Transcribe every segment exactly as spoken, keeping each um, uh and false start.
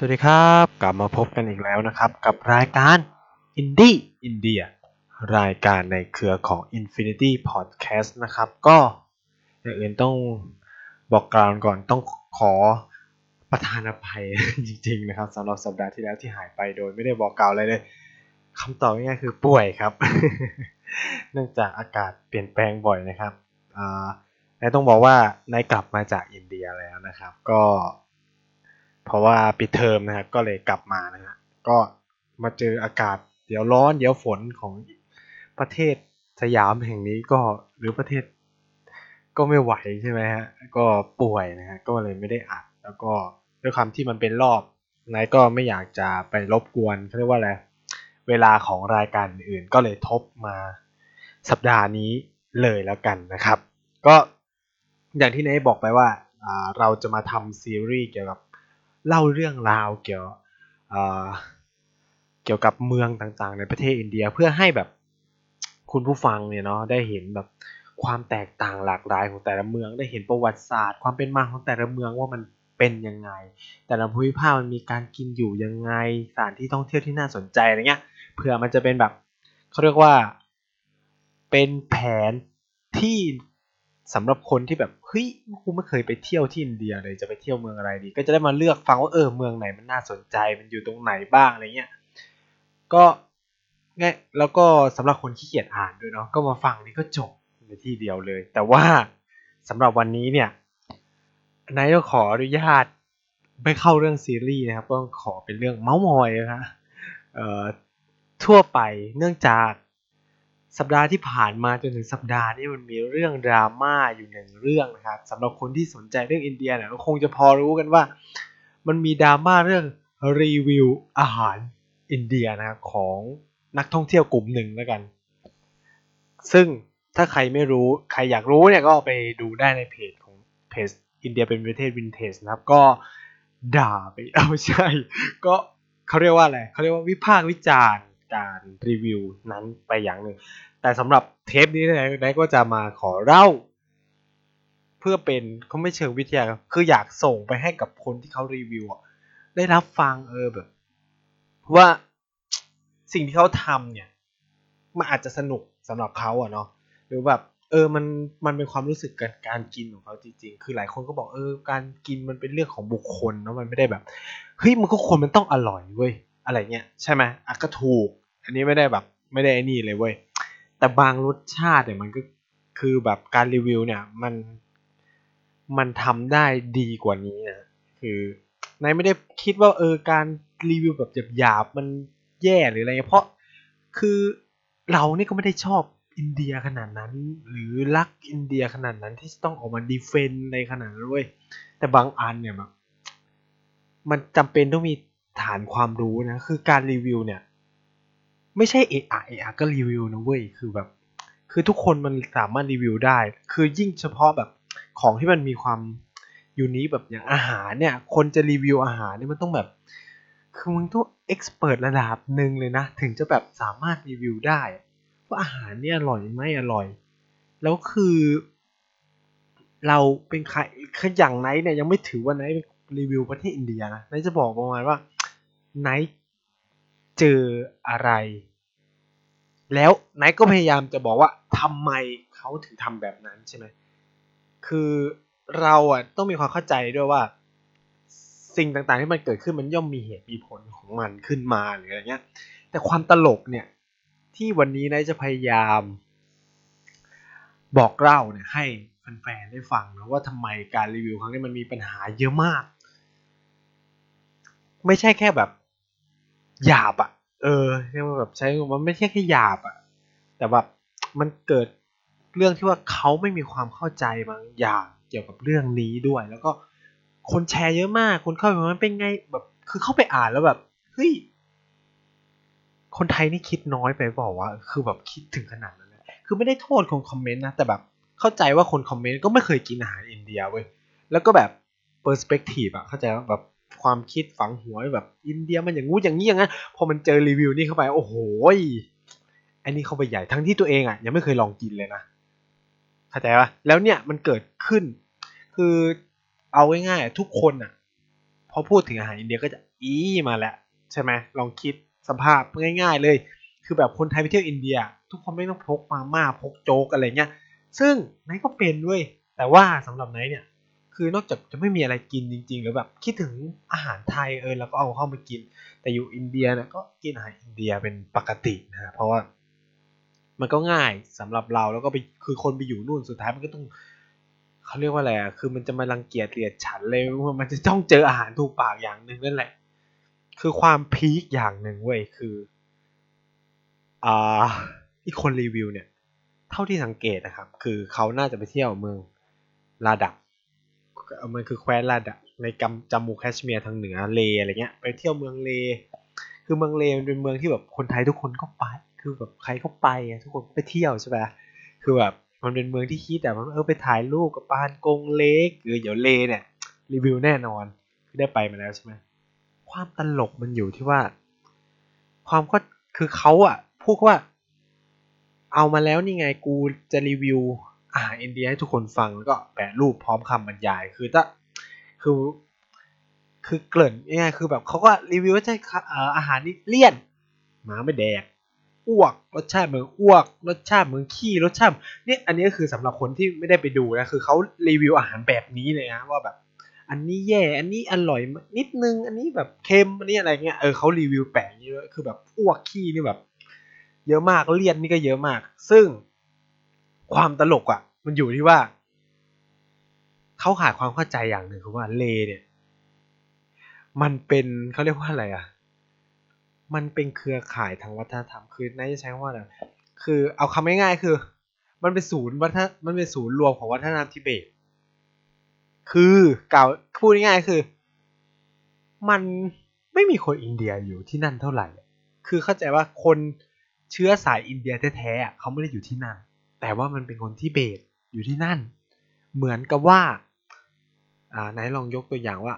สวัสดีครับกลับมาพบกันอีกแล้วนะครับกับรายการ Indie India รายการในเครือของ Infinity Podcast นะครับก็อย่างอื่นต้องบอกกล่าวก่อนต้องขอประทานอภัยจริงๆนะครับสำหรับสัปดาห์ที่แล้วที่หายไปโดยไม่ได้บอกกล่าวอะไรเลยคำตอบง่ายๆคือป่วยครับ เนื่องจากอากาศเปลี่ยนแปลงบ่อยนะครับอ่านายต้องบอกว่านายกลับมาจากอินเดียแล้วนะครับก็เพราะว่าปิดเทอมนะครับก็เลยกลับมานะฮะก็มาเจออากาศเดี๋ยวร้อนเดี๋ยวฝนของประเทศสยามแห่งนี้ก็หรือประเทศก็ไม่ไหวใช่ไหมฮะก็ป่วยนะฮะก็เลยไม่ได้อัดแล้วก็ด้วยความที่มันเป็นรอบนายก็ไม่อยากจะไปรบกวนเขาเรียกว่าอะไรเวลาของรายการอื่นก็เลยทบมาสัปดาห์นี้เลยแล้วกันนะครับก็อย่างที่นายบอกไปว่าเราจะมาทำซีรีส์เกี่ยวกับเล่าเรื่องราวเกี่ยวเกี่ยวกับเมืองต่างๆในประเทศอินเดียเพื่อให้แบบคุณผู้ฟังเนี่ยเนาะได้เห็นแบบความแตกต่างหลากหลายของแต่ละเมืองได้เห็นประวัติศาสตร์ความเป็นมาของแต่ละเมืองว่ามันเป็นยังไงแต่ละภูมิภาคมันมีการกินอยู่ยังไงสถานที่ท่องเที่ยวที่น่าสนใจอะไรเงี้ยเผื่อมันจะเป็นแบบเขาเรียกว่าเป็นแผนที่สำหรับคนที่แบบเฮ้ยกูไม่เคยไปเที่ยวที่อินเดียเลยจะไปเที่ยวเมืองอะไรดีก็จะได้มาเลือกฟังว่าเออเมืองไหนมันน่าสนใจมันอยู่ตรงไหนบ้างอะไรเงี้ยก็ง่ายแล้วก็สำหรับคนขี้เกียจอ่านด้วยเนาะก็มาฟังนี่ก็จบในที่เดียวเลยแต่ว่าสำหรับวันนี้เนี่ยนายต้องขออนุญาตไม่เข้าเรื่องซีรีส์นะครับก็ขอเป็นเรื่องเม้ามอยนะฮะเอ่อทั่วไปเนื่องจากสัปดาห์ที่ผ่านมาจนถึงสัปดาห์นี้มันมีเรื่องดราม่าอยู่หนึ่งเรื่องนะครับสำหรับคนที่สนใจเรื่องอินเดียเนี่ยก็คงจะพอรู้กันว่ามันมีดราม่าเรื่องรีวิวอาหารอินเดียนะครับของนักท่องเที่ยวกลุ่มหนึ่งแล้วกันซึ่งถ้าใครไม่รู้ใครอยากรู้เนี่ยก็ไปดูได้ในเพจของเพจอินเดียเป็นประเทศวินเทจนะครับก็ด่าไปเอาใช่ก็เขาเรียกว่าอะไรเขาเรียกว่าวิพากษ์วิจารณ์การรีวิวนั้นไปอย่างหนึ่งแต่สำหรับเทปนี้นะนายก็จะมาขอเล่าเพื่อเป็นเขาไม่เชิงวิทยาคืออยากส่งไปให้กับคนที่เขารีวิวได้รับฟังเออแบบว่าสิ่งที่เขาทำเนี่ยมันอาจจะสนุกสำหรับเขาอะเนาะหรือแบบเออมันมันเป็นความรู้สึกการการกินของเขาจริงๆคือหลายคนก็บอกเออการกินมันเป็นเรื่องของบุคคลเนาะมันไม่ได้แบบเฮ้ยมันก็คนมันต้องอร่อยเว้ยอะไรเงี้ยใช่ไหมอ่ะก็ถูกอันนี้ไม่ได้แบบไม่ได้ไอ้นี่เลยเว้ยแต่บางรสชาติเนี่ยมันก็คือแบบการรีวิวเนี่ยมันมันทำได้ดีกว่านี้นะคือนายไม่ได้คิดว่าเออการรีวิวแบบหยาบๆมันแย่หรืออะไรเพราะคือเรานี่ก็ไม่ได้ชอบอินเดียขนาดนั้นหรือรักอินเดียขนาดนั้นที่ต้องออกมาดีเฟนในขนาดนั้นเว้ยแต่บางอันเนี่ยแบบมันจำเป็นต้องมีฐานความรู้นะคือการรีวิวเนี่ยไม่ใช่เอะอะเอะอะก็รีวิวนะเว้ยคือแบบคือทุกคนมันสามารถรีวิวได้คือยิ่งเฉพาะแบบของที่มันมีความยูนิคแบบอย่างอาหารเนี่ยคนจะรีวิวอาหารเนี่ยมันต้องแบบคือมึงต้องเอ็กซ์เพิร์ทระดับนึงเลยนะถึงจะแบบสามารถรีวิวได้ว่าอาหารเนี่ยอร่อยไม่อร่อยแล้วคือเราเป็นใครคืออย่างไนท์เนี่ยยังไม่ถือว่าไนท์รีวิวประเทศอินเดียนะไนท์จะบอกประมาณว่าไนท์เจออะไรแล้วไนท์ก็พยายามจะบอกว่าทำไมเขาถึงทำแบบนั้นใช่ไหมคือเราอ่ะต้องมีความเข้าใจด้วยว่าสิ่งต่างๆที่มันเกิดขึ้นมันย่อมมีเหตุมีผลของมันขึ้นมาหรืออะไรเงี้ยแต่ความตลกเนี่ยที่วันนี้ไนท์จะพยายามบอกเล่าเนี่ยให้แฟนๆได้ฟังนะว่าทำไมการรีวิวครั้งนี้มันมีปัญหาเยอะมากไม่ใช่แค่แบบหยาบอ่ะเออเรียกว่าแบบใช้มันไม่ใช่แค่หยาบอ่ะแต่แบบมันเกิดเรื่องที่ว่าเขาไม่มีความเข้าใจบางอย่างเกี่ยวกับเรื่องนี้ด้วยแล้วก็คนแชร์เยอะมากคนเข้าไปมันเป็นไงแบบคือเข้าไปอ่านแล้วแบบเฮ้ยคนไทยนี่คิดน้อยไปบอกว่าคือแบบคิดถึงขนาดนั้นเลยคือไม่ได้โทษคนคอมเมนต์นะแต่แบบเข้าใจว่าคนคอมเมนต์ก็ไม่เคยกินอาหารอินเดียเว้ยแล้วก็แบบเปอร์สเปกทีฟอ่ะเข้าใจว่าแบบความคิดฝังหัวแบบอินเดียมันอย่างงู้อย่างงี้อย่างงั้นพอมันเจอรีวิวนี่เข้าไปโอ้โหอันนี้เข้าไปใหญ่ทั้งที่ตัวเองอ่ะยังไม่เคยลองกินเลยนะเข้าใจป่ะแล้วเนี่ยมันเกิดขึ้นคือเอาง่ายๆทุกคนอ่ะพอพูดถึงอาหารอินเดียก็จะ อีมาแล้วใช่ไหมลองคิดสภาพง่ายๆเลยคือแบบคนไทยไปเที่ยวอินเดียทุกคนไม่ต้องพกมาม่าพกโจ๊กอะไรเงี้ยซึ่งไหนก็เป็นด้วยแต่ว่าสำหรับไหนเนี่ยคือนอกจากจะไม่มีอะไรกินจริงๆหรือแบบคิดถึงอาหารไทยเออแล้วก็เอาเข้ามากินแต่อยู่อินเดียเนี่ยก็กินอาหารอินเดียเป็นปกตินะเพราะว่ามันก็ง่ายสำหรับเราแล้วก็ไปคือคนไปอยู่นู่นสุดท้ายมันก็ต้องเขาเรียกว่าอะไรอ่ะคือมันจะมารังเกียจเกลียดฉันเลยมันจะต้องเจออาหารถูกปากอย่างนึงนั่นแหละคือความพีคอย่างนึงเว้ยคืออ่าอีกคนรีวิวเนี่ยเท่าที่สังเกตนะครับคือเขาน่าจะไปเที่ยวเมืองลาดักมันคือแคว้นลาดักในกัมจัมมูแคชเมียร์ทางเหนือเลอะไรเงี้ยไปเที่ยวเมืองเลคือเมืองเลมันเป็นเมืองที่แบบคนไทยทุกคนก็ไปคือแบบใครก็ไปอ่ะทุกคนไปเที่ยวใช่ป่ะคือแบบมันเป็นเมืองที่ฮิตแต่มันเออไปถ่ายรูปกับปานกงเลคือเดี๋ยวเลเนี่ยรีวิวแน่นอนได้ไปมาแล้วใช่มั้ยความตลกมันอยู่ที่ว่าความก็คือเขาอ่ะพูดว่าเอามาแล้วนี่ไงกูจะรีวิวอาหารอินเดียให้ทุกคนฟังแล้วก็แปะรูปพร้อมคำบรรยายคือจะคือคือเกริ่นง่ายคือแบบเขาก็รีวิวว่าใช่อาหารนี่เลี่ยนหมาไม่แดกอ้วกรสชาติเหมือนอ้วกรสชาติเหมือนขี้รสชาติเนี่ยอันนี้ก็คือสำหรับคนที่ไม่ได้ไปดูนะคือเขารีวิวอาหารแบบนี้เลยนะว่าแบบอันนี้แย่อันนี้อร่อยนิดนึงอันนี้แบบเค็มอันนี้อะไรเงี้ยเออเขารีวิวแปะอย่างนี้ด้วยคือแบบอ้วกขี้นี่แบบเยอะมากเลี่ยนนี่ก็เยอะมากซึ่งความตลกอ่ะมันอยู่ที่ว่าเขาขาดความเข้าใจอย่างหนึ่งคือว่าเลเนี่ยมันเป็นเขาเรียกว่าอะไรอ่ะมันเป็นเครือข่ายทางวัฒนธรรมคือน่าจะใช้คำว่าอะไรคือเอาคำง่ายๆคือมันเป็นศูนย์วัฒนมันเป็นศูนย์รวมของวัฒนธรรมทิเบตคือกล่าวพูดง่ายๆคือมันไม่มีคนอินเดียอยู่ที่นั่นเท่าไหร่คือเข้าใจว่าคนเชื้อสายอินเดียแท้ๆเขาไม่ได้อยู่ที่นั่นแต่ว่ามันเป็นคนทิเบตอยู่ที่นั่นเหมือนกับว่าอ่าไหนลองยกตัวอย่างว่า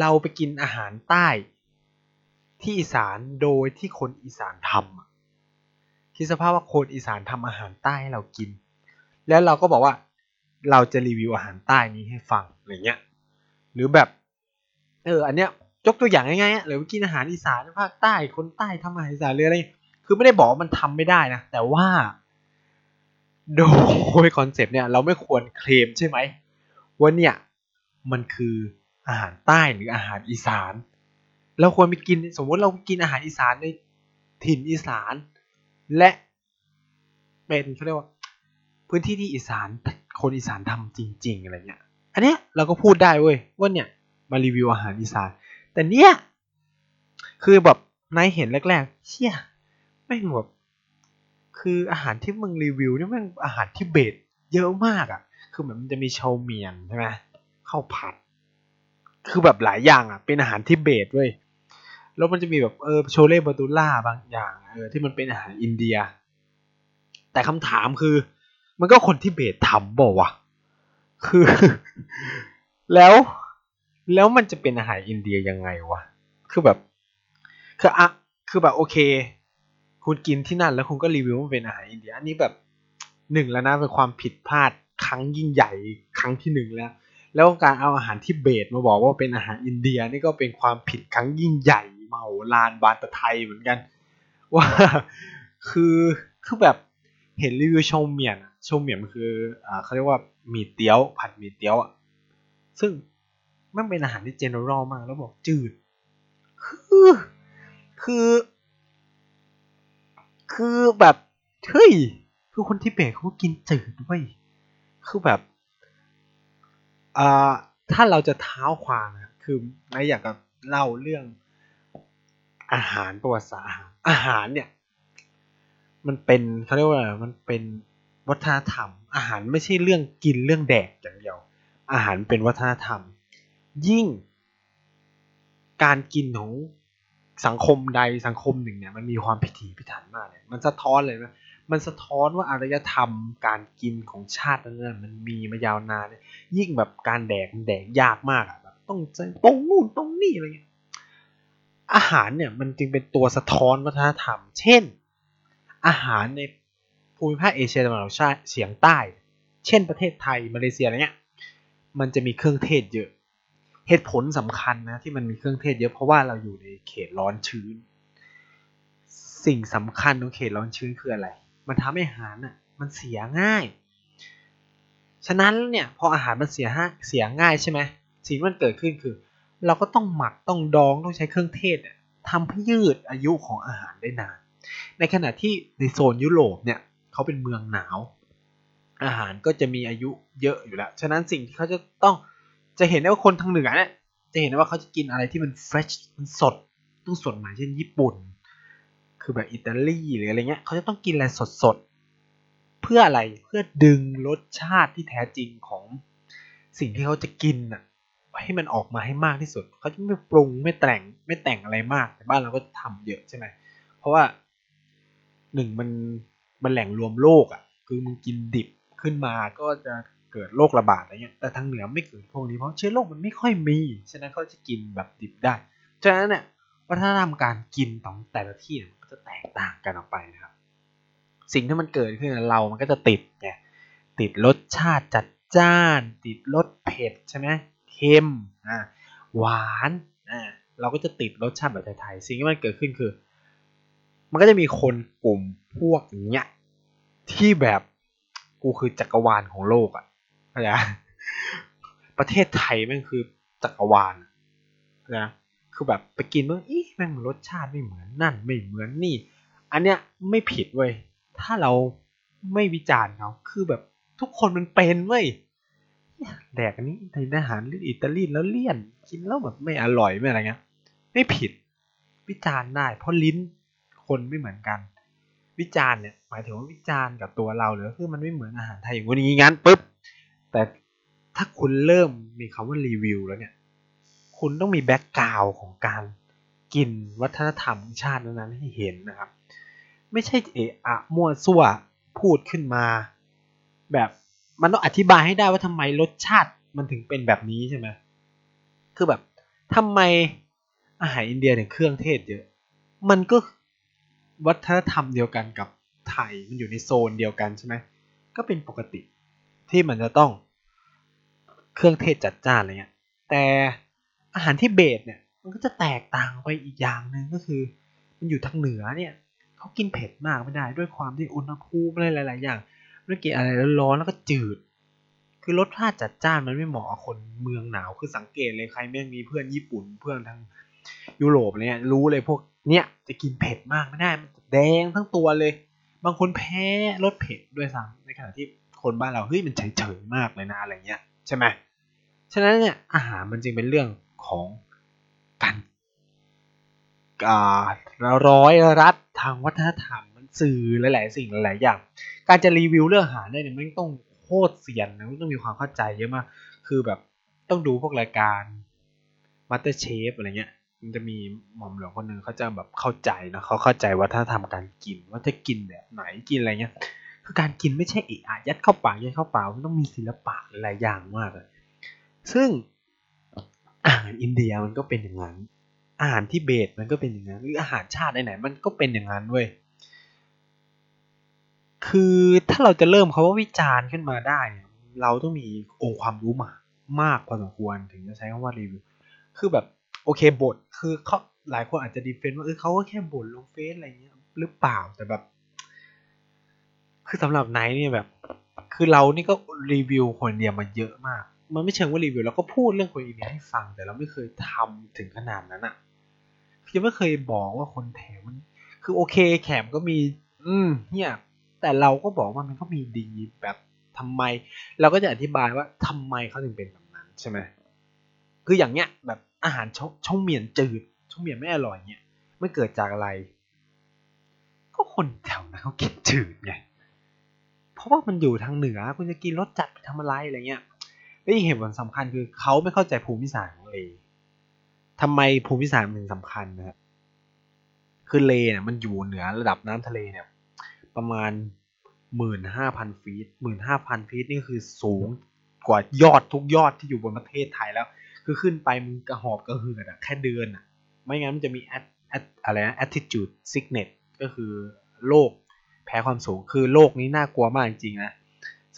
เราไปกินอาหารใต้ที่อีสานโดยที่คนอีสานทำคิดสภาพว่าคนอีสานทำอาหารใต้ให้เรากินแล้วเราก็บอกว่าเราจะรีวิวอาหารใต้นี้ให้ฟังอะไรเงี้ยหรือแบบเอออันเนี้ยยกตัวอย่างง่ายๆหรือไปกินอาหารอีสานภาคใต้คนใต้ทำอาหารอีสานหรืออะไรคือไม่ได้บอกมันทำไม่ได้นะแต่ว่าโดยคอนเซปต์เนี่ยเราไม่ควรเคลมใช่ไหมว่าเนี่ยมันคืออาหารใต้หรืออาหารอีสานเราควรไปกินสมมติเรากินอาหารอีสานในถิ่นอีสานและเป็นเขาเรียกว่าพื้นที่ที่อีสานคนอีสานทำจริงๆอะไรเงี้ยอันเนี้ยเราก็พูดได้เว้ยว่าเนี่ยมารีวิวอาหารอีสานแต่เนี้ยคือแบบนายเห็นแรกๆเชี่ยไม่หมดคืออาหารที่มึงรีวิวนี่มันอาหารทิเบตเยอะมากอ่ะคือเหมือนมันจะมีชาวเมียนใช่ไหมข้าวผัดคือแบบหลายอย่างอ่ะเป็นอาหารทิเบตเว้ยแล้วมันจะมีแบบเออโชเล่บาตูล่าบางอย่างเออที่มันเป็นอาหารอินเดียแต่คำถามคือมันก็คนทิเบตทำบอกว่าคือแล้วแล้วมันจะเป็นอาหารอินเดียยังไงวะคือแบบคืออะคือแบบโอเคคุณกินที่นั่นแล้วคุณก็รีวิวว่าเป็นอาหารอินเดียอันนี้แบบหนึ่งแล้วนะเป็นความผิดพลาดครั้งยิ่งใหญ่ครั้งที่หนึ่งแล้วแล้วการเอาอาหารทิเบตมาบอกว่าเป็นอาหารอินเดียนี่ก็เป็นความผิดครั้งยิ่งใหญ่มโหฬารบานตะไทเหมือนกันว่าคือคือแบบเห็นรีวิวชาวเมียนชาวเมียนมันคืออ่าเขาเรียกว่าหมี่เตี๋ยวผัดหมี่เตี๋ยวอ่ะซึ่งมันเป็นอาหารที่ general มากแล้วบอกจืดคือคือคือแบบเฮ้ยคือคนทิเบตเขาก็กินจืดด้วยคือแบบอ่าถ้าเราจะเท้าความนะคือไม่อยากจะเล่าเรื่องอาหารประวัติศาสตร์อาหารเนี่ยมันเป็นเขาเรียกว่ามันเป็นวัฒนธรรมอาหารไม่ใช่เรื่องกินเรื่องแดกอย่างเดียวอาหารเป็นวัฒนธรรมยิ่งการกินของสังคมใดสังคมหนึ่งเนี่ยมันมีความพิถีพิถันมากเลยมันสะท้อนเลยนะมันสะท้อนว่าอารยธรรมการกินของชาตินั้นมันมีมายาวนานยิ่งแบบการแดกมันแดกยากมากอ่ะแบบต้องตรงนู่นตรงนี่อะไรเงี้ยอาหารเนี่ยมันจึงเป็นตัวสะท้อนวัฒนธรรมเช่นอาหารในภูมิภาคเอเชียตะวันออกเฉียงใต้เช่นประเทศไทยมาเลเซียอะไรเงี้ยมันจะมีเครื่องเทศเยอะ เหตุผลสำคัญนะที่มันมีเครื่องเทศเยอะเพราะว่าเราอยู่ในเขตร้อนชื้นสิ่งสำคัญของเขตร้อนชื้นคืออะไรมันทำให้อาหารน่ะมันเสียง่ายฉะนั้นเนี่ยพออาหารมันเสียฮะเสียง่ายใช่ไหมสิ่งที่มันเกิดขึ้นคือเราก็ต้องหมักต้องดองต้องใช้เครื่องเทศเนี่ยทำให้ยืดอายุของอาหารได้นานในขณะที่ในโซนยุโรปเนี่ยเขาเป็นเมืองหนาวอาหารก็จะมีอายุเยอะอยู่แล้วฉะนั้นสิ่งที่เขาจะต้องจะเห็นได้ว่าคนทางเหนือเนี่ยจะเห็นได้ว่าเขาจะกินอะไรที่มัน fresh มันสดต้องสดใหม่เช่นญี่ปุ่นคือแบบอิตาลีหรืออะไรเงี้ยเขาจะต้องกินอะไรสดๆเพื่ออะไรเพื่อดึงรสชาติที่แท้จริงของสิ่งที่เขาจะกินน่ะให้มันออกมาให้มากที่สุดเขาจะไม่ปรุงไม่แต่งไม่แต่งอะไรมากแต่บ้านเราก็ทำเยอะใช่ไหมเพราะว่าหนึ่งมันมันแหล่งรวมโรคอ่ะคือมึงกินดิบขึ้นมาก็จะเกิดโรคระบาดอะไรเงี้ยแต่ทางเหนือไม่เกิดพวกนี้เพราะเชื้อโรคมันไม่ค่อยมีฉะนั้นเขาจะกินแบบดิบได้ฉะนั้นเนี่ยวัฒนธรรมการกินของแต่ละที่เนี่ยมันจะแตกต่างกันออกไปนะครับสิ่งที่มันเกิดขึ้นเรามันก็จะติดไงติดรสชาติจัดจ้านติดรสเผ็ดใช่ไหมเค็มอ่ะหวานอ่ะเราก็จะติดรสชาติแบบไทยๆสิ่งที่มันเกิดขึ้นคือมันก็จะมีคนกลุ่มพวกเนี้ยที่แบบกูคือจักรวาลของโลกอ่ะเข้าใจประเทศไทยแม่งคือจักรวาลนะคือแบบไปกินมึงอีแม่งรสชาติไม่เหมือนนั่นไม่เหมือนนี่อันเนี้ยไม่ผิดเว้ยถ้าเราไม่วิจารณ์เขาคือแบบทุกคนมันเป็นเว้ยแดกอันนี้ในอาหารอิตาลีแล้วเลี่ยนกินแล้วแบบไม่อร่อยไม่อะไรเงี้ยไม่ผิดวิจารณ์ได้เพราะลิ้นคนไม่เหมือนกันวิจารณ์เนี่ยหมายถึงว่าวิจารณ์กับตัวเราหรือคือมันไม่เหมือนอาหารไทยอย่างนี้งั้นปุ๊บแต่ถ้าคุณเริ่มมีคำว่ารีวิวแล้วเนี่ยคุณต้องมีแบ็คกราวด์ของการกินวัฒนธรรมชาตินั้นให้เห็นนะครับไม่ใช่เอะอะมั่วซั่วพูดขึ้นมาแบบมันต้องอธิบายให้ได้ว่าทำไมรสชาติมันถึงเป็นแบบนี้ใช่ไหมคือแบบทำไมอาหารอินเดียถึงเครื่องเทศเยอะมันก็วัฒนธรรมเดียวกันกับไทยมันอยู่ในโซนเดียวกันใช่ไหมก็เป็นปกติที่มันจะต้องเครื่องเทศจัดจ้านอะไรเงี้ยแต่อาหารที่เบสเนี่ยมันก็จะแตกต่างไปอีกอย่างนึงก็คือมันอยู่ทางเหนือเนี่ยเขากินเผ็ดมากไม่ได้ด้วยความที่อุณหภูมิอะไรหลายๆอย่างเมื่อกี้อะไรร้อนแล้วก็จืดคือรสชาติจัดจ้านมันไม่เหมาะกับคนเมืองหนาวคือสังเกตเลยใครแม่งมีเพื่อนญี่ปุ่นเพื่อนทางยุโรปอะไรเงี้ยรู้เลยพวกเนี้ยจะกินเผ็ดมากไม่ได้มันแดงทั้งตัวเลยบางคนแพ้รสเผ็ดด้วยซ้ำในขณะที่คนบ้านเราเฮ้ยมันเฉยๆมากเลยนะอะไรเงี้ยใช่ไหมฉะนั้นเนี่ยอาหารมันจึงเป็นเรื่องของการร้อยรัดทางวัฒนธรรมมันสื่อหลายๆสิ่งหลายๆอย่างการจะรีวิวเรื่องอาหารได้เนี่ยมันต้องโคตรเซียนนะมันต้องมีความเข้าใจเยอะมากคือแบบต้องดูพวกรายการ MasterChef อะไรเงี้ยมันจะมีหม่อมหลวงคนนึงเขาจะแบบเข้าใจนะเขาเข้าใจวัฒนธรรมการกินว่าจะกินแบบไหนกินอะไรเงี้ยคือการกินไม่ใช่เอะอะยัดเข้าปากยัดเข้าปากมันต้องมีศิลปะหลายอย่างมากเลยซึ่งอาหารอินเดียมันก็เป็นอย่างนั้นอาหารทิเบตมันก็เป็นอย่างนั้นหรืออาหารชาติไหนๆมันก็เป็นอย่างนั้นเว้ยคือถ้าเราจะเริ่มคำว่าวิจารณ์ขึ้นมาได้เราต้องมีองค์ความรู้มากมากพอสมควรถึงจะใช้คำว่ารีวิวคือแบบโอเคบทคือเขาหลายคนอาจจะดีเฟนต์ว่าเออเขาก็แค่บ่นลงเฟซอะไรเงี้ยหรือเปล่าแต่แบบคือสำหรับไนท์เนี่ยแบบคือเรานี่ก็รีวิวคนเดียวมาเยอะมากมันไม่เชิงว่ารีวิวเราก็พูดเรื่องคนอินเดียให้ฟังแต่เราไม่เคยทำถึงขนาดนั้นอ่ะยังไม่เคยบอกว่าคนแถมมันคือโอเคแขมก็มีอืมเนี่ยแต่เราก็บอกว่ามันก็มีดีแบบทำไมเราก็จะอธิบายว่าทำไมเขาถึงเป็นแบบนั้นใช่ไหมคืออย่างเนี้ยแบบอาหารช่องเมียนจืดช่องเมียนไม่อร่อยเนี่ยมันเกิดจากอะไรก็คนแถวนั้นเขากินจืดไงเพราะว่ามันอยู่ทางเหนือคุณจะกินรสจัดไปทำอะไรอะไรเงี้ยและอีกเหตุผลสำคัญคือเขาไม่เข้าใจภูมิศาสตร์ของเลทำไมภูมิศาสตร์มันสำคัญนะคือเลเนี่ยมันอยู่เหนือระดับน้ำทะเลเนี่ยประมาณ หนึ่งหมื่นห้าพัน ฟีต หนึ่งหมื่นห้าพัน ฟีตนี่คือสูงกว่ายอดทุกยอดที่อยู่บนประเทศไทยแล้วคือขึ้นไปมึงกระหอบกระเหือดอ่ะแค่เดินอ่ะไม่งั้นมันจะมีแอดแอดอะไรนะ attitude sickness ก็คือโรคแพ้ความสูงคือโรคนี้น่ากลัวมากจริงๆนะ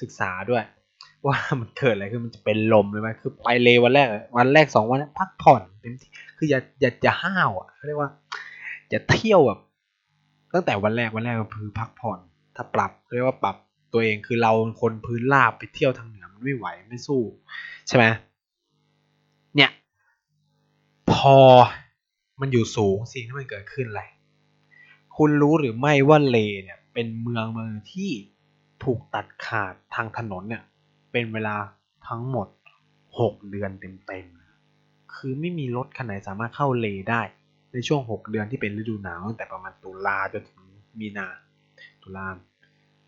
ศึกษาด้วย ว่ามันเกิดอะไรขึ้นมันจะเป็นลมเลยไหมคือไปเลวันแรกวันแรกสองวันพักผ่อนเต็มที่คืออย่าอย่าอย่าห้าวอ่ะเรียกว่าอย่าเที่ยวแบบตั้งแต่วันแรกวันแรกคือพักผ่อนถ้าปรับเรียกว่าปรับตัวเองคือเราคนพื้นราบไปเที่ยวทางเหนือมันไม่ไหวไม่สู้ใช่ไหมเนี่ยพอมันอยู่สูงสิ่งที่มันเกิดขึ้นอะไรคุณรู้หรือไม่ว่าเลเนี่ยเป็นเมืองเมืองที่ถูกตัดขาดทางถนนเนี่ยเป็นเวลาทั้งหมดหกเดือนเต็มๆคือไม่มีรถคันไหนสามารถเข้าเลได้ในช่วงหกเดือนที่เป็นฤดูหนาวตั้งแต่ประมาณตุลาจนถึงมีนาตุลา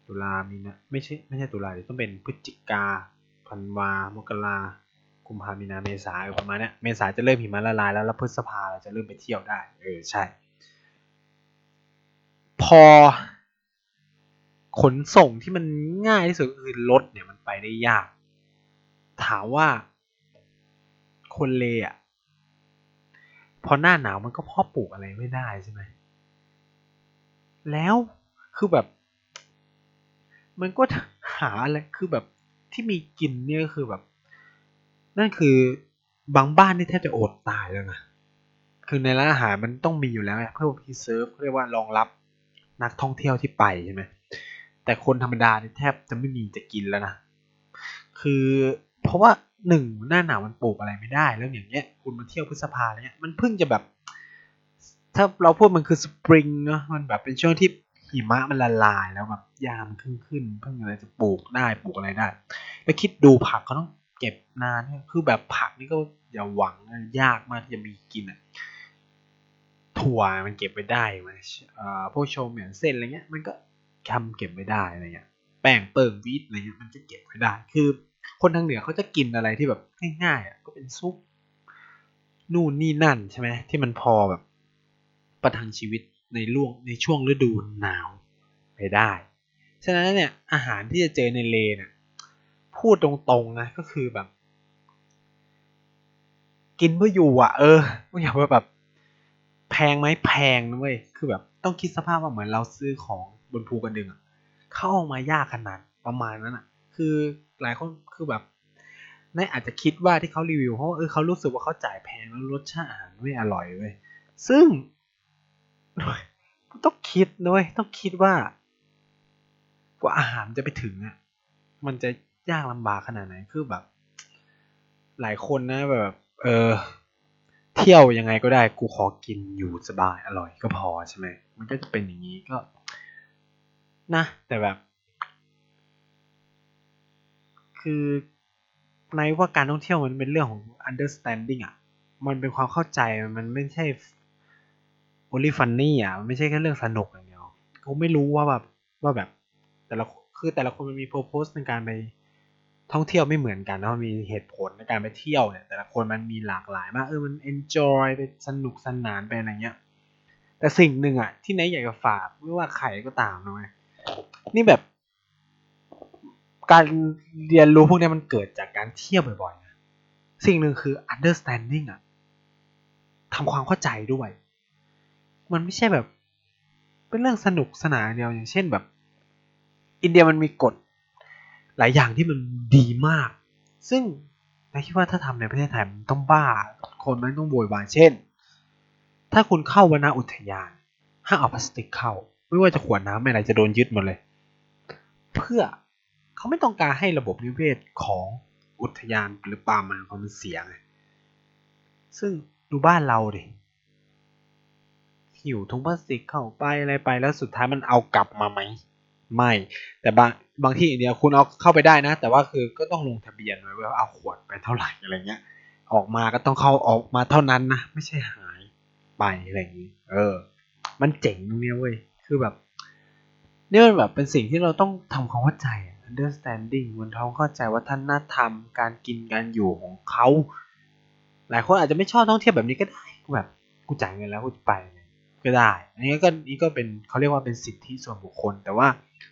ตุลามีนาไม่ใช่ไม่ใช่ตุลาเดี๋ยวต้องเป็นพฤศจิกาธันวามกรากุมภามีนาเมษาประมาณเนี้ยเมษาจะเริ่มหิมะละลายแล้วแล้วพฤษภาเราจะเริ่มไปเที่ยวได้เออใช่พอขนส่งที่มันง่ายที่สุดคือรถเนี่ยมันไปได้ยากถามว่าคนเลอ่ะพอหน้าหนาวมันก็เพาะปลูกอะไรไม่ได้ใช่ไหมแล้วคือแบบมันก็หาอะไรคือแบบที่มีกินเนี่ยคือแบบนั่นคือบางบ้านนี่แทบจะอดตายแล้วนะคือในร้านอาหารมันต้องมีอยู่แล้วเพื่อพิเศษเรียกว่ารองรับนักท่องเที่ยวที่ไปใช่ไหมแต่คนธรรมดานี่แทบจะไม่มีจะกินแล้วนะคือเพราะว่าหนึ่งหน้าหนาวมันปลูกอะไรไม่ได้แล้วอย่างเงี้ยคุณมาเที่ยวพฤษภาเนี้ยมันเพิ่งจะแบบถ้าเราพูดมันคือสปริงเนาะมันแบบเป็นช่วงที่หิมะมันละลายแล้วแบบยามขึ้นขึ้นเพิ่งอะไรจะปลูกได้ปลูกอะไรได้แล้วคิดดูผักเขาต้องเก็บนานคือแบบผักนี่ก็อย่าหวังยากมากที่จะมีกินอ่ะถั่วมันเก็บไปได้ไหมพวกโชว์เหมือนเส้นอะไรเงี้ยมันก็ทำเก็บไม่ได้อะไรเงี้ยแป้งเปิ่งวีทอะไรเงี้ยมันจะเก็บไม่ได้คือคนทางเหนือเขาจะกินอะไรที่แบบง่ายๆก็เป็นซุปนู่นนี่นั่นใช่ไหมที่มันพอแบบประทังชีวิตในล่วงในช่วงฤดูหนาวไปได้ฉะนั้นเนี่ยอาหารที่จะเจอในเลเนี่ยพูดตรงๆนะก็คือแบบกินเพื่ออยู่อ่ะเออไม่อยากว่าแบบแพงไหมแพงนะเว้ยคือแบบต้องคิดสภาพว่าเหมือนเราซื้อของบนภูกระดึงอ่ะเข้ามายากขนาดประมาณนั้นอ่ะคือหลายคนคือแบบน่าอาจจะคิดว่าที่เขารีวิวเพราะว่าเออเขารู้สึกว่าเขาจ่ายแพงแล้วรสชาติอาหารไม่อร่อยเว้ยซึ่งต้องคิดด้วยต้องคิดว่ากว่าอาหารจะไปถึงอ่ะมันจะยากลำบากขนาดไหนคือแบบหลายคนนะแบบเออเที่ยวยังไงก็ได้กูขอกินอยู่สบายอร่อยก็พอใช่ไหมมันก็จะเป็นอย่างนี้ก็นะแต่แบบคือในว่าการท่องเที่ยวมันเป็นเรื่องของ understanding อ่ะมันเป็นความเข้าใจมันไม่ใช่ only funny อ่ะมันไม่ใช่แค่เรื่องสนุกอย่างเดียวกูไม่รู้ว่าแบบว่าแบบแต่ละคือแต่ละคนมันมี purpose ในการไปท่องเที่ยวไม่เหมือนกันเนาะมีเหตุผลในการไปเที่ยวเนี่ยแต่ละคนมันมีหลากหลายมากเออมัน enjoy ไปสนุกสนานไปอะไรเงี้ยแต่สิ่งหนึ่งอ่ะที่ไหนอยากจะฝากไม่ว่าใครก็ตามนะมั้ยนี่แบบการเรียนรู้พวกนี้มันเกิดจากการเที่ยวบ่อยๆนะสิ่งหนึ่งคือ understanding อ่ะทำความเข้าใจด้วยมันไม่ใช่แบบเป็นเรื่องสนุกสนานเดียวอย่างเช่นแบบอินเดียมันมีกฎหลายอย่างที่มันดีมากซึ่งเราคิดว่าถ้าทำในประเทศไทยมันต้องบ้าคนมันต้องโวยวายเช่นถ้าคุณเข้าวนาอุทยานห้ามเอาพลาสติกเข้าไม่ว่าจะขวดน้ำอะไรจะโดนยึดหมดเลยเพื่อเขาไม่ต้องการให้ระบบนิเวศของอุทยานหรือป่าไม้มันเสียไงซึ่งดูบ้านเราดิหิวถุงพลาสติกเข้าไปอะไรไปแล้วสุดท้ายมันเอากลับมาไหมไม่แต่บางบางที่อินเดียคุณเอาเข้าไปได้นะแต่ว่าคือก็ต้องลงทะเบียนไว้ว่าเอาขวดไปเท่าไหร่อะไรเงี้ยออกมาก็ต้องเข้าออกมาเท่านั้นนะไม่ใช่หายไปอะไรอย่างงี้เออมันเจ๋งตรงเนี้ยเว้ยคือแบบนี่มันแบบเป็นสิ่งที่เราต้องทำความเข้าใจ understanding มันท้องเข้าใจว่าท่านน่าทำการกินการอยู่ของเขาหลายคนอาจจะไม่ชอบท่องเที่ยวแบบนี้ก็ได้กูแบบกูจ่ายเงินแล้วกูไปก็ได้อันนี้ก็นี่ก็เป็นเขาเรียกว่าเป็นสิทธิส่วนบุคคลแต่ว่า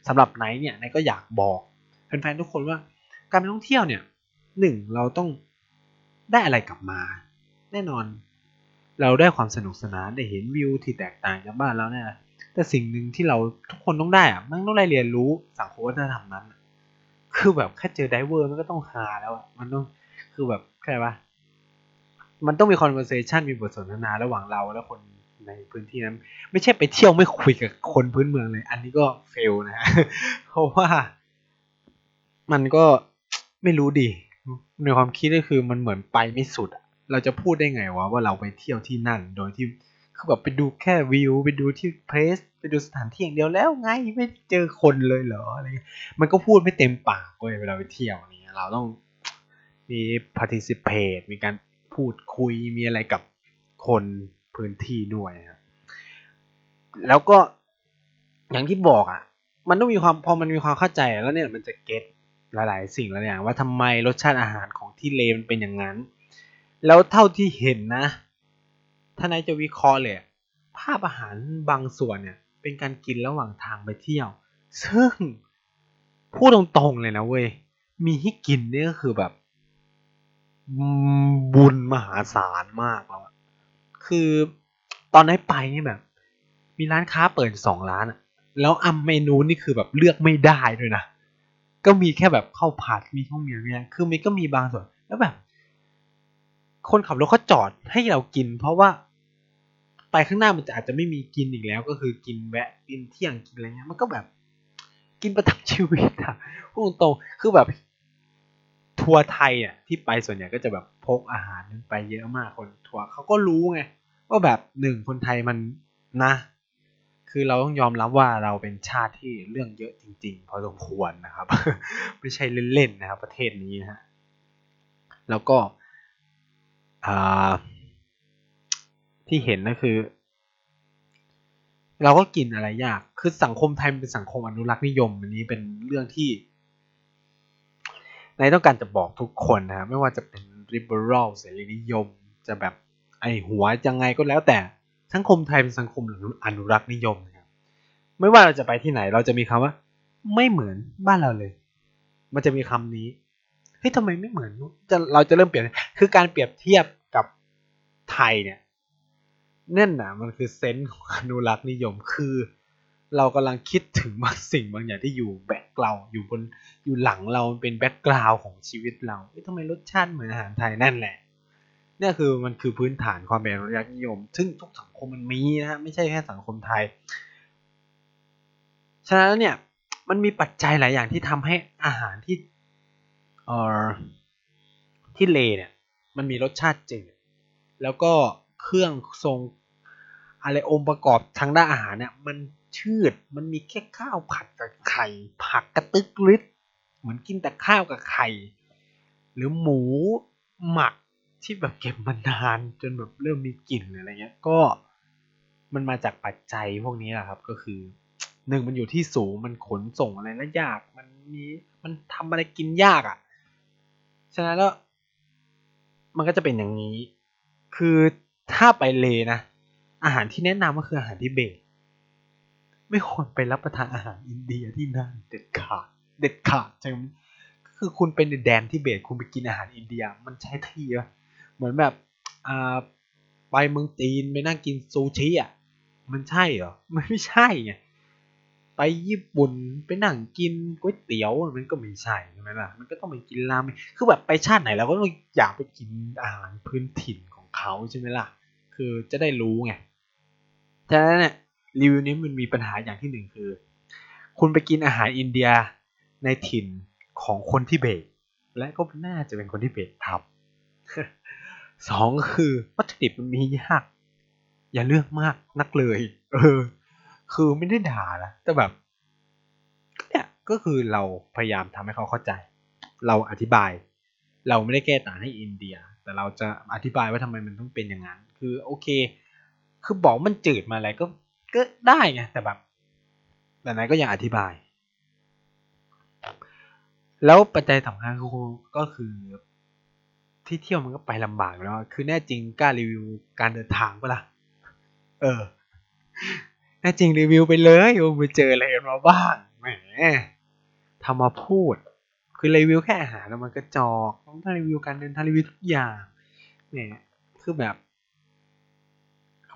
สำหรับไนท์เนี่ยไนท์ก็อยากบอกแฟนๆทุกคนว่าการไปท่องเที่ยวเนี่ยหนึ่งเราต้องได้อะไรกลับมาแน่นอนเราได้ความสนุกสนานได้เห็นวิวที่แตกต่างจากบ้านเราเนี่ยแต่สิ่งหนึ่งที่เราทุกคนต้องได้อะมันต้องได้เรียนรู้สังคมวัฒนธรรมนั้น คือแบบแค่เจอไดเวอร์มันก็ต้องหาแล้วอ่ะมันต้องคือแบบใช่ป่ะมันต้องมีคอนเวอร์เซชั่นมีบทสนทนาระหว่างเราและคนในพื้นที่นั้นไม่ใช่ไปเที่ยวไม่คุยกับคนพื้นเมืองเลยอันนี้ก็เฟลนะฮะเพราะว่ามันก็ไม่รู้ดิในความคิดก็คือมันเหมือนไปไม่สุดเราจะพูดได้ไงวะว่าเราไปเที่ยวที่นั่นโดยที่คือแบบไปดูแค่วิวไปดูที่เพลสไปดูสถานที่อย่างเดียวแล้วไงไม่เจอคนเลยเหรออะไรมันก็พูดไม่เต็มปากเลยเวลาไปเที่ยวเนี่ยเราต้องมี participate มีการพูดคุยมีอะไรกับคนพื้นที่ด้วยนะแล้วก็อย่างที่บอกอ่ะมันต้องมีความพอมันมีความเข้าใจแล้วเนี่ยมันจะเก็ทหลายๆสิ่งหลายอย่างว่าทำไมรสชาติอาหารของที่เลมันเป็นอย่างนั้นแล้วเท่าที่เห็นนะถ้านายจะวิเคราะห์เลยภาพอาหารบางส่วนเนี่ยเป็นการกินระหว่างทางไปเที่ยวซึ่งพูดตรงๆเลยนะเว้ยมีให้กินเนี่ยก็คือแบบบุญมหาศาลมากแล้วคือตอนนั้นไปนี่แบบมีร้านค้าเปิดสองร้านอ่ะแล้วอัมเมนูนี่คือแบบเลือกไม่ได้ด้วยนะก็มีแค่แบบข้าวผัดมีข้าวเหนียวเนี่ยคือมันก็มีบางส่วนแล้วแบบคนขับรถเขาจอดให้เรากินเพราะว่าไปข้างหน้ามันจะอาจจะไม่มีกินอีกแล้วก็คือกินแวะกินเที่ยงกินอะไรเงี้ยมันก็แบบกินประทังชีวิตอ่ะพูดตรงๆคือแบบทัวร์ไทยอ่ะที่ไปส่วนใหญ่ก็จะแบบพกอาหารไปเยอะมากคนทัวร์เขาก็รู้ไงว่าแบบหนึ่งคนไทยมันนะคือเราต้องยอมรับว่าเราเป็นชาติที่เรื่องเยอะจริงๆพอสมควรนะครับ ไม่ใช่เล่นๆนะครับประเทศนี้นะฮะแล้วก็ที่เห็นก็คือเราก็กินอะไรยากคือสังคมไทยเป็นสังคมอนุรักษ์นิยมอันนี้เป็นเรื่องที่นายต้องการจะบอกทุกคนนะครับไม่ว่าจะเป็น liberal เสรีนิยมจะแบบไอหัวยังไงก็แล้วแต่สังคมไทยเป็นสังคมอนุรักษ์นิยมนะครับไม่ว่าเราจะไปที่ไหนเราจะมีคำว่าไม่เหมือนบ้านเราเลยมันจะมีคำนี้เฮ้ยทำไมไม่เหมือนจะเราจะเริ่มเปลี่ยนคือการเปรียบเทียบกับไทยเนี่ยนั่นนะมันคือเซนส์ของอนุรักษ์นิยมคือเรากำลังคิดถึงบางสิ่งบางอย่างที่อยู่แบ็คกราวด์อยู่บนอยู่หลังเราเป็นแบ็คกราวด์ของชีวิตเราเฮ้ยทำไมรสชาติเหมือนอาหารไทยนั่นแหละนี่คือมันคือพื้นฐานความเป็นอนุรักษ์นิยมซึ่งทุกสังคมมันมีนะฮะไม่ใช่แค่สังคมไทยฉะนั้นเนี่ยมันมีปัจจัยหลายอย่างที่ทำให้อาหารที่เอ่อที่เลเนี่ยมันมีรสชาติจืดแล้วก็เครื่องทรงอะไรองค์ประกอบทางด้านอาหารเนี่ยมันชืดมันมีแค่ข้าวผัดกับไข่ผักกระตึกฤทธิ์เหมือนกินแต่ข้าวกับไข่หรือหมูหมักที่แบบเก็บมานานจนแบบเริ่มมีกลิ่นอะไรเงี้ยก็มันมาจากปัจจัยพวกนี้แหละครับก็คือหนึ่งมันอยู่ที่สูงมันขนส่งอะไรน่ายากมันมีมันทำอะไรกินยากอ่ะฉะนั้นแล้วมันก็จะเป็นอย่างนี้คือถ้าไปเลนะอาหารที่แนะนำก็คืออาหารทิเบตไม่ควรไปรับประทานอาหารอินเดียที่นั่นเด็ดขาดเด็ดขาดใช่ไหมก็คือคุณเป็นแดนทิเบตคุณไปกินอาหารอินเดียมันใช้ที่วะเหมือนแบบอ่าไปเมืองจีนไปนั่งกินซูชิอ่ะมันใช่เหรอมันไม่ใช่ไงไปญี่ปุ่นไปนั่งกินก๋วยเตี๋ยวมันก็ไม่ใช่ใช่ไหมล่ะมันก็ต้องไปกินราเมงคือแบบไปชาติไหนเราก็ต้องอยากไปกินอาหารพื้นถิ่นของเขาใช่ไหมล่ะคือจะได้รู้ไงฉะนั้นเนี่ยรีวิวนี้มันมีปัญหาอย่างที่หนึ่งคือคุณไปกินอาหารอินเดียในถิ่นของคนทิเบตและก็น่าจะเป็นคนทิเบตทำสองคือวัตถุดิบมันมียากอย่าเลือกมากนักเลยเออคือไม่ได้ด่านะแต่แบบเนี่ยก็คือเราพยายามทำให้เขาเข้าใจเราอธิบายเราไม่ได้แก้ต่างให้อินเดียแต่เราจะอธิบายว่าทำไมมันต้องเป็นอย่างนั้นคือโอเคคือบอกมันจืดมาอะไรก็ก็ได้ไงแต่แบบแต่ไหนก็ยังอธิบายแล้วปัจจัยสำคัญก็คือที่เที่ยวมันก็ไปลำบากแล้วคือแน่จริงกล้ารีวิวการเดินทางปะล่ะเออแน่จริงรีวิวไปเลยว่าไปเจออะไรมาบ้างแหมทำมาพูดคือรีวิวแค่อาหารแล้วมันก็จอกต้องรีวิวการเดินทางรีวิวทุกอย่างเนี่ยคือแบบ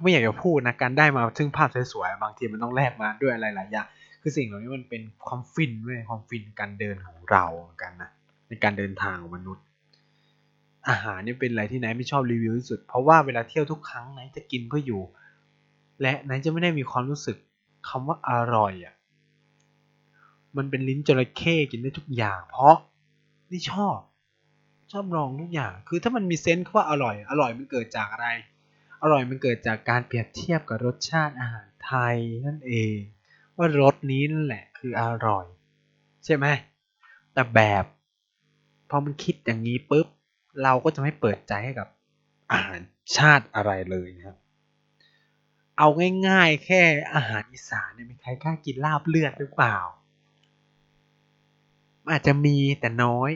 ไม่อยากจะพูดนะการได้มาซึ่งภาพสวยๆบางทีมันต้องแลกมาด้วยหลายๆอย่าง คือสิ่งเหล่านี้มันเป็นความฟินเว้ยความฟินการเดินของเราเหมือนกันนะในการเดินทางของมนุษย์อาหารนี่เป็นอะไรที่ไนท์ไม่ชอบรีวิวที่สุดเพราะว่าเวลาเที่ยวทุกครั้งไนท์จะกินเพื่ออยู่และไนท์จะไม่ได้มีความรู้สึกคำว่าอร่อยอ่ะมันเป็นลิ้นจระเข้กินได้ทุกอย่างเพราะนี่ชอบชอบลองทุกอย่างคือถ้ามันมีเซนส์ว่าอร่อยอร่อยมันเกิดจากอะไรอร่อยมันเกิดจากการเปรียบเทียบกับรสชาติอาหารไทยนั่นเองว่ารสนี้นั่นแหละคืออร่อยใช่ไหมแต่แบบพอมันคิดอย่างนี้ปุ๊บเราก็จะไม่เปิดใจให้กับอาหารชาติอะไรเลยนะครับเอาง่ายๆแค่อาหารอีสานเนี่ยมีใครกล้ากินลาบเลือดหรือเปล่าอาจจะมีแต่น้อย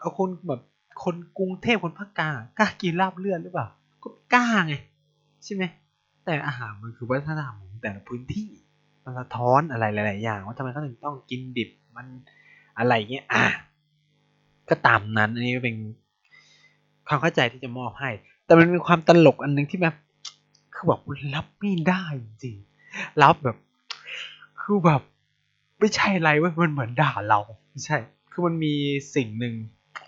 เอาคนแบบคนกรุงเทพคนภาคกลางกล้ากินลาบเลือดหรือเปล่าก็กล้าไงใช่ไหมแต่อาหารมันคือวัฒนธรรมของแต่ละพื้นที่มันสะท้อนอะไรหลายๆอย่างว่าทำไมเขาถึงต้องกินดิบมันอะไรเงี้ยอ่ะก็ตามนั้นอันนี้เป็นความเข้าใจที่จะมอบให้แต่มันเป็นความตลกอันนึงที่แบบคือแบบรับไม่ได้จริงรับแบบคือแบบไม่ใช่อะไรเว้ยมันเหมือนด่าเราไม่ใช่คือมันมีสิ่งหนึ่ง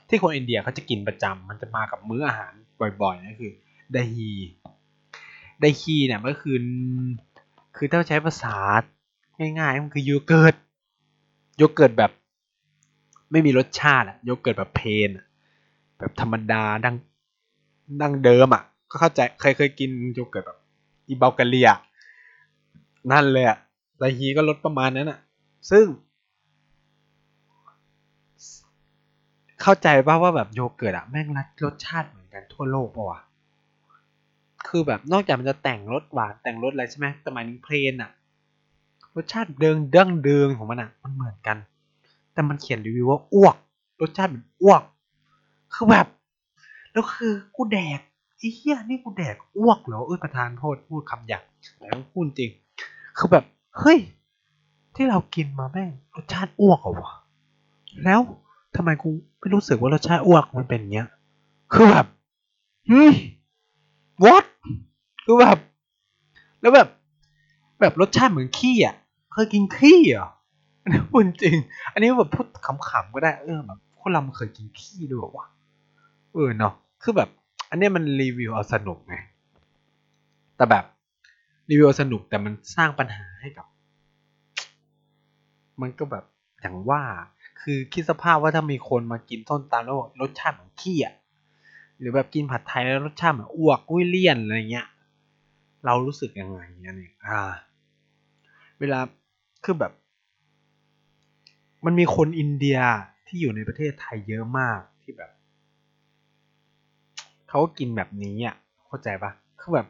ที่คนอินเดียเขาจะกินประจำมันจะมากับมื้ออาหารบ่อยๆนั่นคือดาฮีดาฮีเนี่ยมันก็คือคือถ้าใช้ภาษาง่ายๆมันคือโยเกิร์ตโยเกิร์ตแบบไม่มีรสชาติอะโยเกิร์ตแบบเพลนแบบธรรมดาดั้งดั้งเดิมอ่ะก็เข้าใจใครเคยกินโยเกิร์ตแบบอิบัลกาเรียนั่นเลยอ่ะดาฮีก็รสประมาณนั้นอ่ะซึ่งเข้าใจป่ะว่าแบบโยเกิร์ตอ่ะแม่งรสชาติเหมือนกันทั่วโลกป่ะวะคือแบบนอกจากมันจะแต่งรสหวานแต่งรสอะไรใช่ไหมแต่หมายถึงเพลนอ่ะรสชาติเดิมดั้งเดิมของมันอ่ะมันเหมือนกันแต่มันเขียนรีวิวว่าอ้วกรสชาติเหมือนอ้วกคือแบบแล้วคือกูแดกไอ้เหี้ยนี่กูแดกอ้วกเหรอเออประธานโทษพูดคำหยาบแต่ต้องพูดจริงคือแบบเฮ้ยที่เรากินมาแม่งรสชาติอ้วกเหรอวะแล้วทำไมกูไม่รู้สึกว่ารสชาติอ้วกมันเป็นอย่างเงี้ยคือแบบหืม what คือแบบแล้วแบบแบบรสชาติเหมือนขี้อ่ะเคยกินขี้เหรออันนี้พูดจริงอันนี้แบบพูดขำๆก็ได้เออแบบคนเราเคยกินขี้ด้วยวะเออเนาะคือแบบอันนี้มันรีวิวเอาสนุกไงแต่แบบรีวิวเอาสนุกแต่มันสร้างปัญหาให้กับมันก็แบบอย่างว่าคือคิดสภาพว่าถ้ามีคนมากินส้มตำแล้วรสชาติเหมือนขี้อ่ะหรือแบบกินผัดไทยแล้วรสชาติเหมือนอ้วกกุ้ยเลี่ยนอะไรเงี้ยเรารู้สึกยังไงเนี่ยอ่าเวลาคือแบบมันมีคนอินเดียที่อยู่ในประเทศไทยเยอะมากที่แบบเขากินแบบนี้อ่ะเข้าใจปะคือแบบ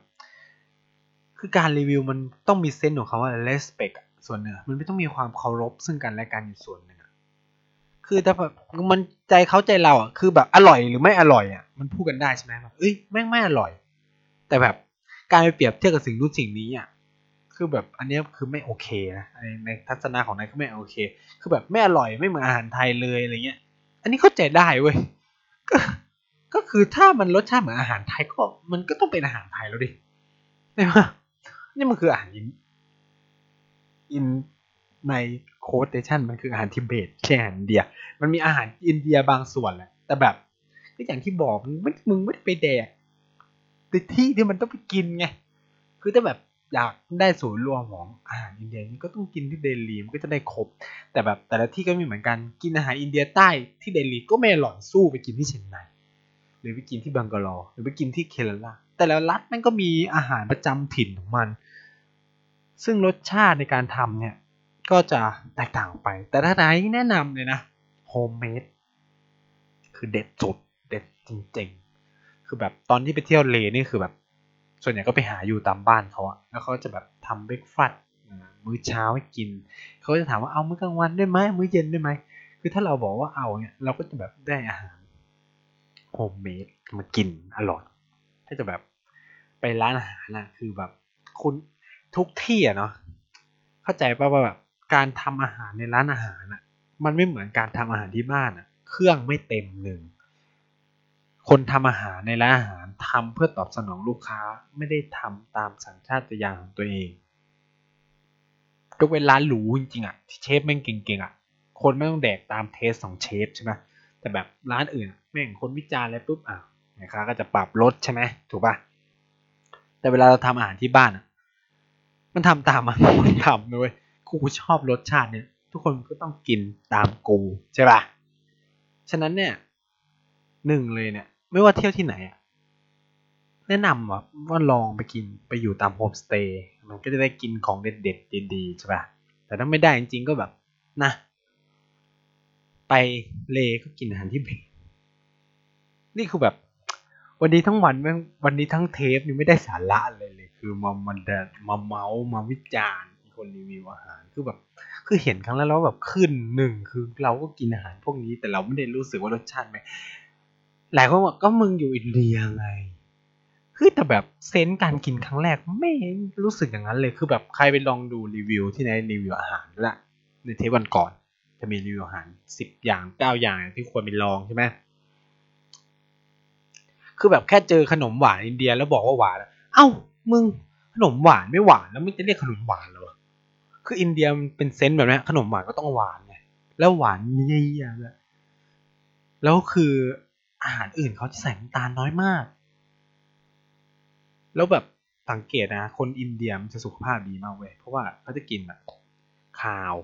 คือการรีวิวมันต้องมีเซนส์ของเขาว่า respect ส่วนหนึ่งมันไม่ต้องมีความเคารพซึ่งกันและกันอยู่ส่วนหนึ่งคือแต่แบบมันใจเขาใจเราอ่ะคือแบบอร่อยหรือไม่อร่อยอ่ะมันพูดกันได้ใช่ไหมแบบเอ้ยแม่งไม่อร่อยแต่แบบการไปเปรียบเทียบกับสิ่งนู้นสิ่งนี้อ่ะคือแบบอันนี้คือไม่โอเคนะในทัศนะของนายก็ไม่โอเคคือแบบไม่อร่อยไม่เหมือนอาหารไทยเลยอะไรเงี้ยอันนี้เข้าใจได้เว้ยก็ก็คือถ้ามันรสชาติเหมือนอาหารไทยก็มันก็ต้องเป็นอาหารไทยแล้วดิใช่ป่ะนี่มันคืออาหารอินอินในโค้ดเทชั่นมันคืออาหารทิเบตแค่อาหารอินเดียมันมีอาหารอินเดียบางส่วนแหละแต่แบบก็อย่างที่บอกมึงมึงไม่ได้ไปแดกแต่ที่ที่มันต้องไปกินไงคือถ้าแบบอยากได้ศูนย์รวมของอาหารอินเดียนี่ก็ต้องกินที่เดลีมันก็จะได้ครบแต่แบบแต่ละที่ก็ไม่เหมือนกันกินอาหารอินเดียใต้ที่เดลีก็ไม่อร่อยสู้ไปกินที่เชียงใหม่หรือไปกินที่บังกลอหรือไปกินที่เครัลาแต่ละรัฐมันก็มีอาหารประจำถิ่นของมันซึ่งรสชาติในการทำเนี่ยก็จะแตกต่างไปแต่ถ้าไหนแนะนำเลยนะโฮมเมดคือเด็ดสุดเด็ดจริงๆคือแบบตอนที่ไปเที่ยวเลนี่คือแบบส่วนใหญ่ก็ไปหาอยู่ตามบ้านเขาอะแล้วเขาจะแบบทำเบรกฟาสต์มื้อเช้าให้กินเขาจะถามว่าเอามื้อกลางวันด้วยไหมมื้อเย็นด้วยไหมคือถ้าเราบอกว่าเอาเนี่ยเราก็จะแบบได้อาหารโฮมเมดมากินอร่อยถ้าจะแบบไปร้านอาหารนะคือแบบคุณทุกที่อะเนาะเข้าใจป่ะว่าแบบการทำอาหารในร้านอาหารอะมันไม่เหมือนการทำอาหารที่บ้านอะเครื่องไม่เต็มหนึ่งคนทำอาหารในร้านอาหารทำเพื่อตอบสนองลูกค้าไม่ได้ทำตามสัญชาตญาณของตัวเอง ยกเว้นร้านหรูจริงๆอ่ะที่เชฟแม่งเก่งๆอ่ะคนไม่ต้องแดกตามเทสของเชฟใช่ไหมแต่แบบร้านอื่นแม่งคนวิจารณ์อะไรปุ๊บอ่ะแม่ค้าก็จะปรับลดใช่ไหมถูกป่ะแต่เวลาเราทำอาหารที่บ้านอ่ะมันทำตามมันทำเลยกูชอบรสชาติเนี่ยทุกคนก็ต้องกินตามกูใช่ป่ะฉะนั้นเนี่ยหนึ่งเลยเนี่ยไม่ว่าเที่ยวที่ไหนอ่ะแนะนำว่าว่าลองไปกินไปอยู่ตามโฮมสเตย์มันก็จะได้กินของเด็ดๆดีๆใช่ป่ะแต่ถ้าไม่ได้จริงๆก็แบบนะไปเลก็กินอาหารที่เบสนี่คือแบบวันนี้ทั้งวันวันนี้ทั้งเทปนี่ไม่ได้สาระอะไรเลยคือมามันมาเมามาวิจารณ์คนรีวิวอาหารคือแบบคือเห็นครั้งแล้วแล้วแบบขึ้นหนึ่งคือเราก็กินอาหารพวกนี้แต่เราไม่ได้รู้สึกว่ารสชาติไหมหลายคนบอกก็มึงอยู่อินเดียไงคือแต่แบบเซนส์การกินครั้งแรกไม่รู้สึกอย่างนั้นเลยคือแบบใครไปลองดูรีวิวที่ไหนรีวิวอาหารละในเทปวันก่อนจะมีรีวิวอาหารสิบอย่างเก้าอย่างที่ควรไปลองใช่ไหมคือแบบแค่เจอขนมหวานอินเดียแล้วบอกว่าหวานเอ้ามึงขนมหวานไม่หวานแล้วมึงจะเรียกขนมหวานเหรอคืออินเดียมันเป็นเซนส์แบบนี้ขนมหวานก็ต้องหวานไงแล้วหวานเยี่ยๆแล้วแล้วคืออาหารอื่นเขาจะใส่น้ำตาลน้อยมากแล้วแบบสังเกตนะคนอินเดียมันจะสุขภาพดีมากเว้ยเพราะว่าเขาจะกินแบบข้าว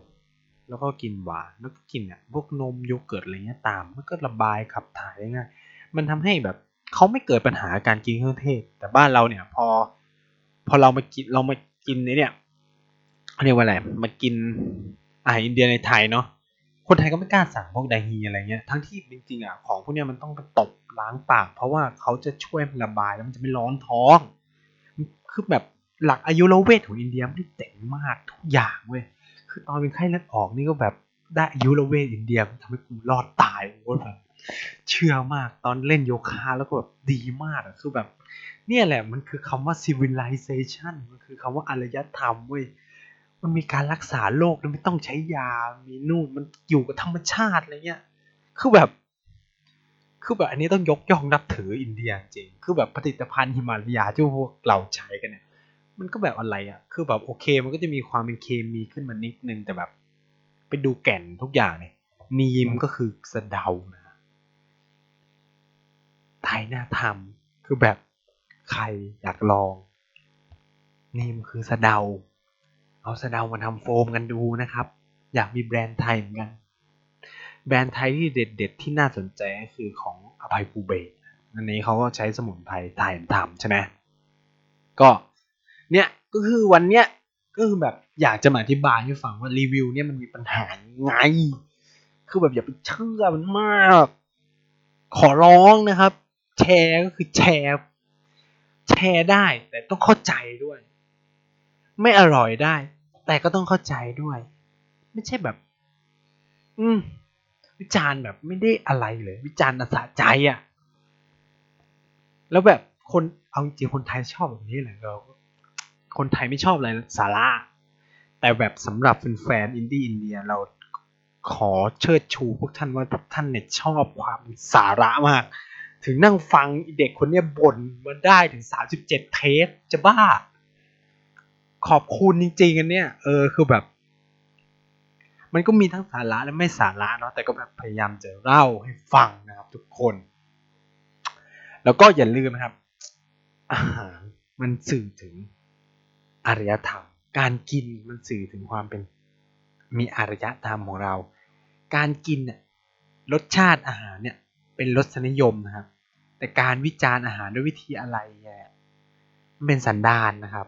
แล้วก็กินหวานแล้วก็กินเนี่ยพวกนมโยเกิร์ตอะไรเงี้ยตามมันก็ระบายขับถ่ายได้ง่ายมันทำให้แบบเขาไม่เกิดปัญหาการกินเครื่องเทศแต่บ้านเราเนี่ยพอพอเรามากินเรามากินในเนี่ยเรียกว่าอะไรมากินอาหารอินเดียในไทยเนาะคนไทยก็ไม่กล้าสั่งพวกไดฮีอะไรเงี้ยทั้งที่จริงๆอ่ะของพวกเนี้ยมันต้องไปตบล้างปากเพราะว่าเขาจะช่วยระบายแล้วมันจะไม่ร้อนท้องคือแบบหลักอายุรเวทของอินเดียมันเจ๋งมากทุกอย่างเว้ยคือตอนเป็นไข้เลือดออกนี่ก็แบบได้อายุรเวทอินเดียมันทำให้กูรอดตายโว้ยแบบเชื่อมากตอนเล่นโยคะแล้วก็แบบดีมากอ่ะคือแบบเนี่ยแหละมันคือคำว่า civilization มันคือคำว่าอารยธรรมเว้ยมันมีการรักษาโรคแล้วไม่ต้องใช้ยามีนู่นมันอยู่กับธรรมชาติอะไรเงี้ยคือแบบคือแบบอันนี้ต้องยกย่องนับถืออินเดียจริงคือแบบผลิตภัณฑ์ฮิมาลายาที่พวกเราใช้กันเนี่ยมันก็แบบอะไรอ่ะคือแบบโอเคมันก็จะมีความเป็นเคมีขึ้นมานิดนึงแต่แบบไปดูแก่นทุกอย่างเนี่ยนีมก็คือสะเดานะไทยน่าทำคือแบบใครอยากลองนีมคือสะเดาเอาสะเดามาทำโฟมกันดูนะครับอยากมีแบรนด์ไทยเหมือนกันแบรนด์ไทยที่เด็ดๆที่น่าสนใจก็คือของอภัยภูเบศรอันนี้เขาก็ใช้สมุนไพรไทยทำใช่ไหมก็เนี่ยก็คือวันเนี้ยก็คือแบบอยากจะมาอธิบายให้ฟังว่ารีวิวเนี่ยมันมีปัญหาไงคือแบบอย่าไปเชื่อมันมากขอร้องนะครับแชร์ก็คือแชร์แชร์ได้แต่ต้องเข้าใจด้วยไม่อร่อยได้แต่ก็ต้องเข้าใจด้วยไม่ใช่แบบอืมวิจารณ์แบบไม่ได้อะไรเลยวิจารณ์สะใจอ่ะแล้วแบบคนเอาจริงคนไทยชอบแบบนี้แหละเราคนไทยไม่ชอบอะไรสาระแต่แบบสำหรับแฟนๆอินดี้อินเดียเราขอเชิดชูพวกท่านว่าพวกท่านเนี่ยชอบความสาระมากถึงนั่งฟังเด็กคนเนี้ยบ่นมาได้ถึงสามสิบเจ็ดเทปจะบ้าขอบคุณจริงๆอันเนี้ยเออคือแบบมันก็มีทั้งสาระและไม่สาระเนาะแต่ก็แบบพยายามจะเล่าให้ฟังนะครับทุกคนแล้วก็อย่าลืมนะครับอาหารมันสื่อถึงอารยธรรมการกินมันสื่อถึงความเป็นมีอารยธรรมของเราการกินเนี่ยรสชาติอาหารเนี่ยเป็นรสนิยมนะครับแต่การวิจารณ์อาหารด้วยวิธีอะไรเนี่ยมันเป็นสันดานนะครับ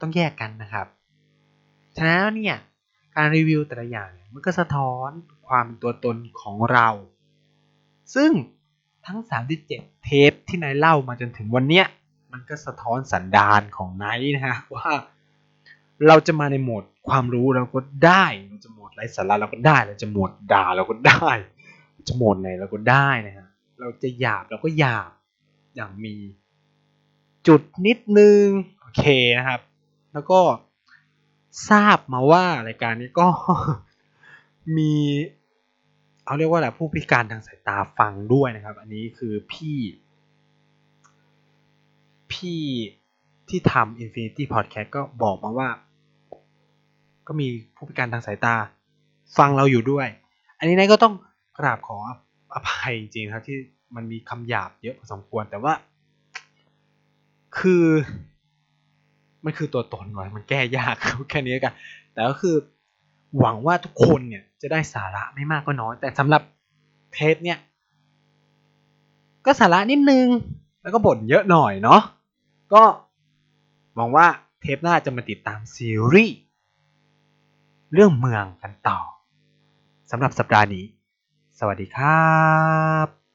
ต้องแยกกันนะครับฉะนั้นเนี่ยการรีวิวแต่ละอย่างมันก็สะท้อนความเป็นตัวตนของเราซึ่งทั้งสามสิบเจ็ดเทปที่นายเล่ามาจนถึงวันเนี้ยมันก็สะท้อนสันดานของนายนะฮะว่าเราจะมาในโหมดความรู้เราก็ได้เราจะโหมดไร้สาระเราก็ได้เราจะโหมดด่าเราก็ได้จะโหมดไหนเราก็ได้นะฮะเราจะหยาบเราก็หยาบอย่างมีจุดนิดนึงโอเคนะครับแล้วก็ทราบมาว่ารายการนี้ก็มีเอาเรียกว่าอะไรผู้พิการทางสายตาฟังด้วยนะครับอันนี้คือพี่พี่ที่ทำ Infinity Podcast ก็บอกมาว่า ก็มีผู้พิการทางสายตาฟังเราอยู่ด้วยอันนี้นายก็ต้องกราบขออภัยจริงครับที่มันมีคำหยาบเยอะพอสมควรแต่ว่าคือมันคือตัวตนหน่อยมันแก้ยากครับแค่นี้กันแต่ก็คือหวังว่าทุกคนเนี่ยจะได้สาระไม่มากก็น้อยแต่สำหรับเทปเนี่ยก็สาระนิดนึงแล้วก็บ่นเยอะหน่อยเนาะก็หวังว่าเทปหน้าจะมาติดตามซีรีส์เรื่องเมืองกันต่อสำหรับสัปดาห์นี้สวัสดีครับ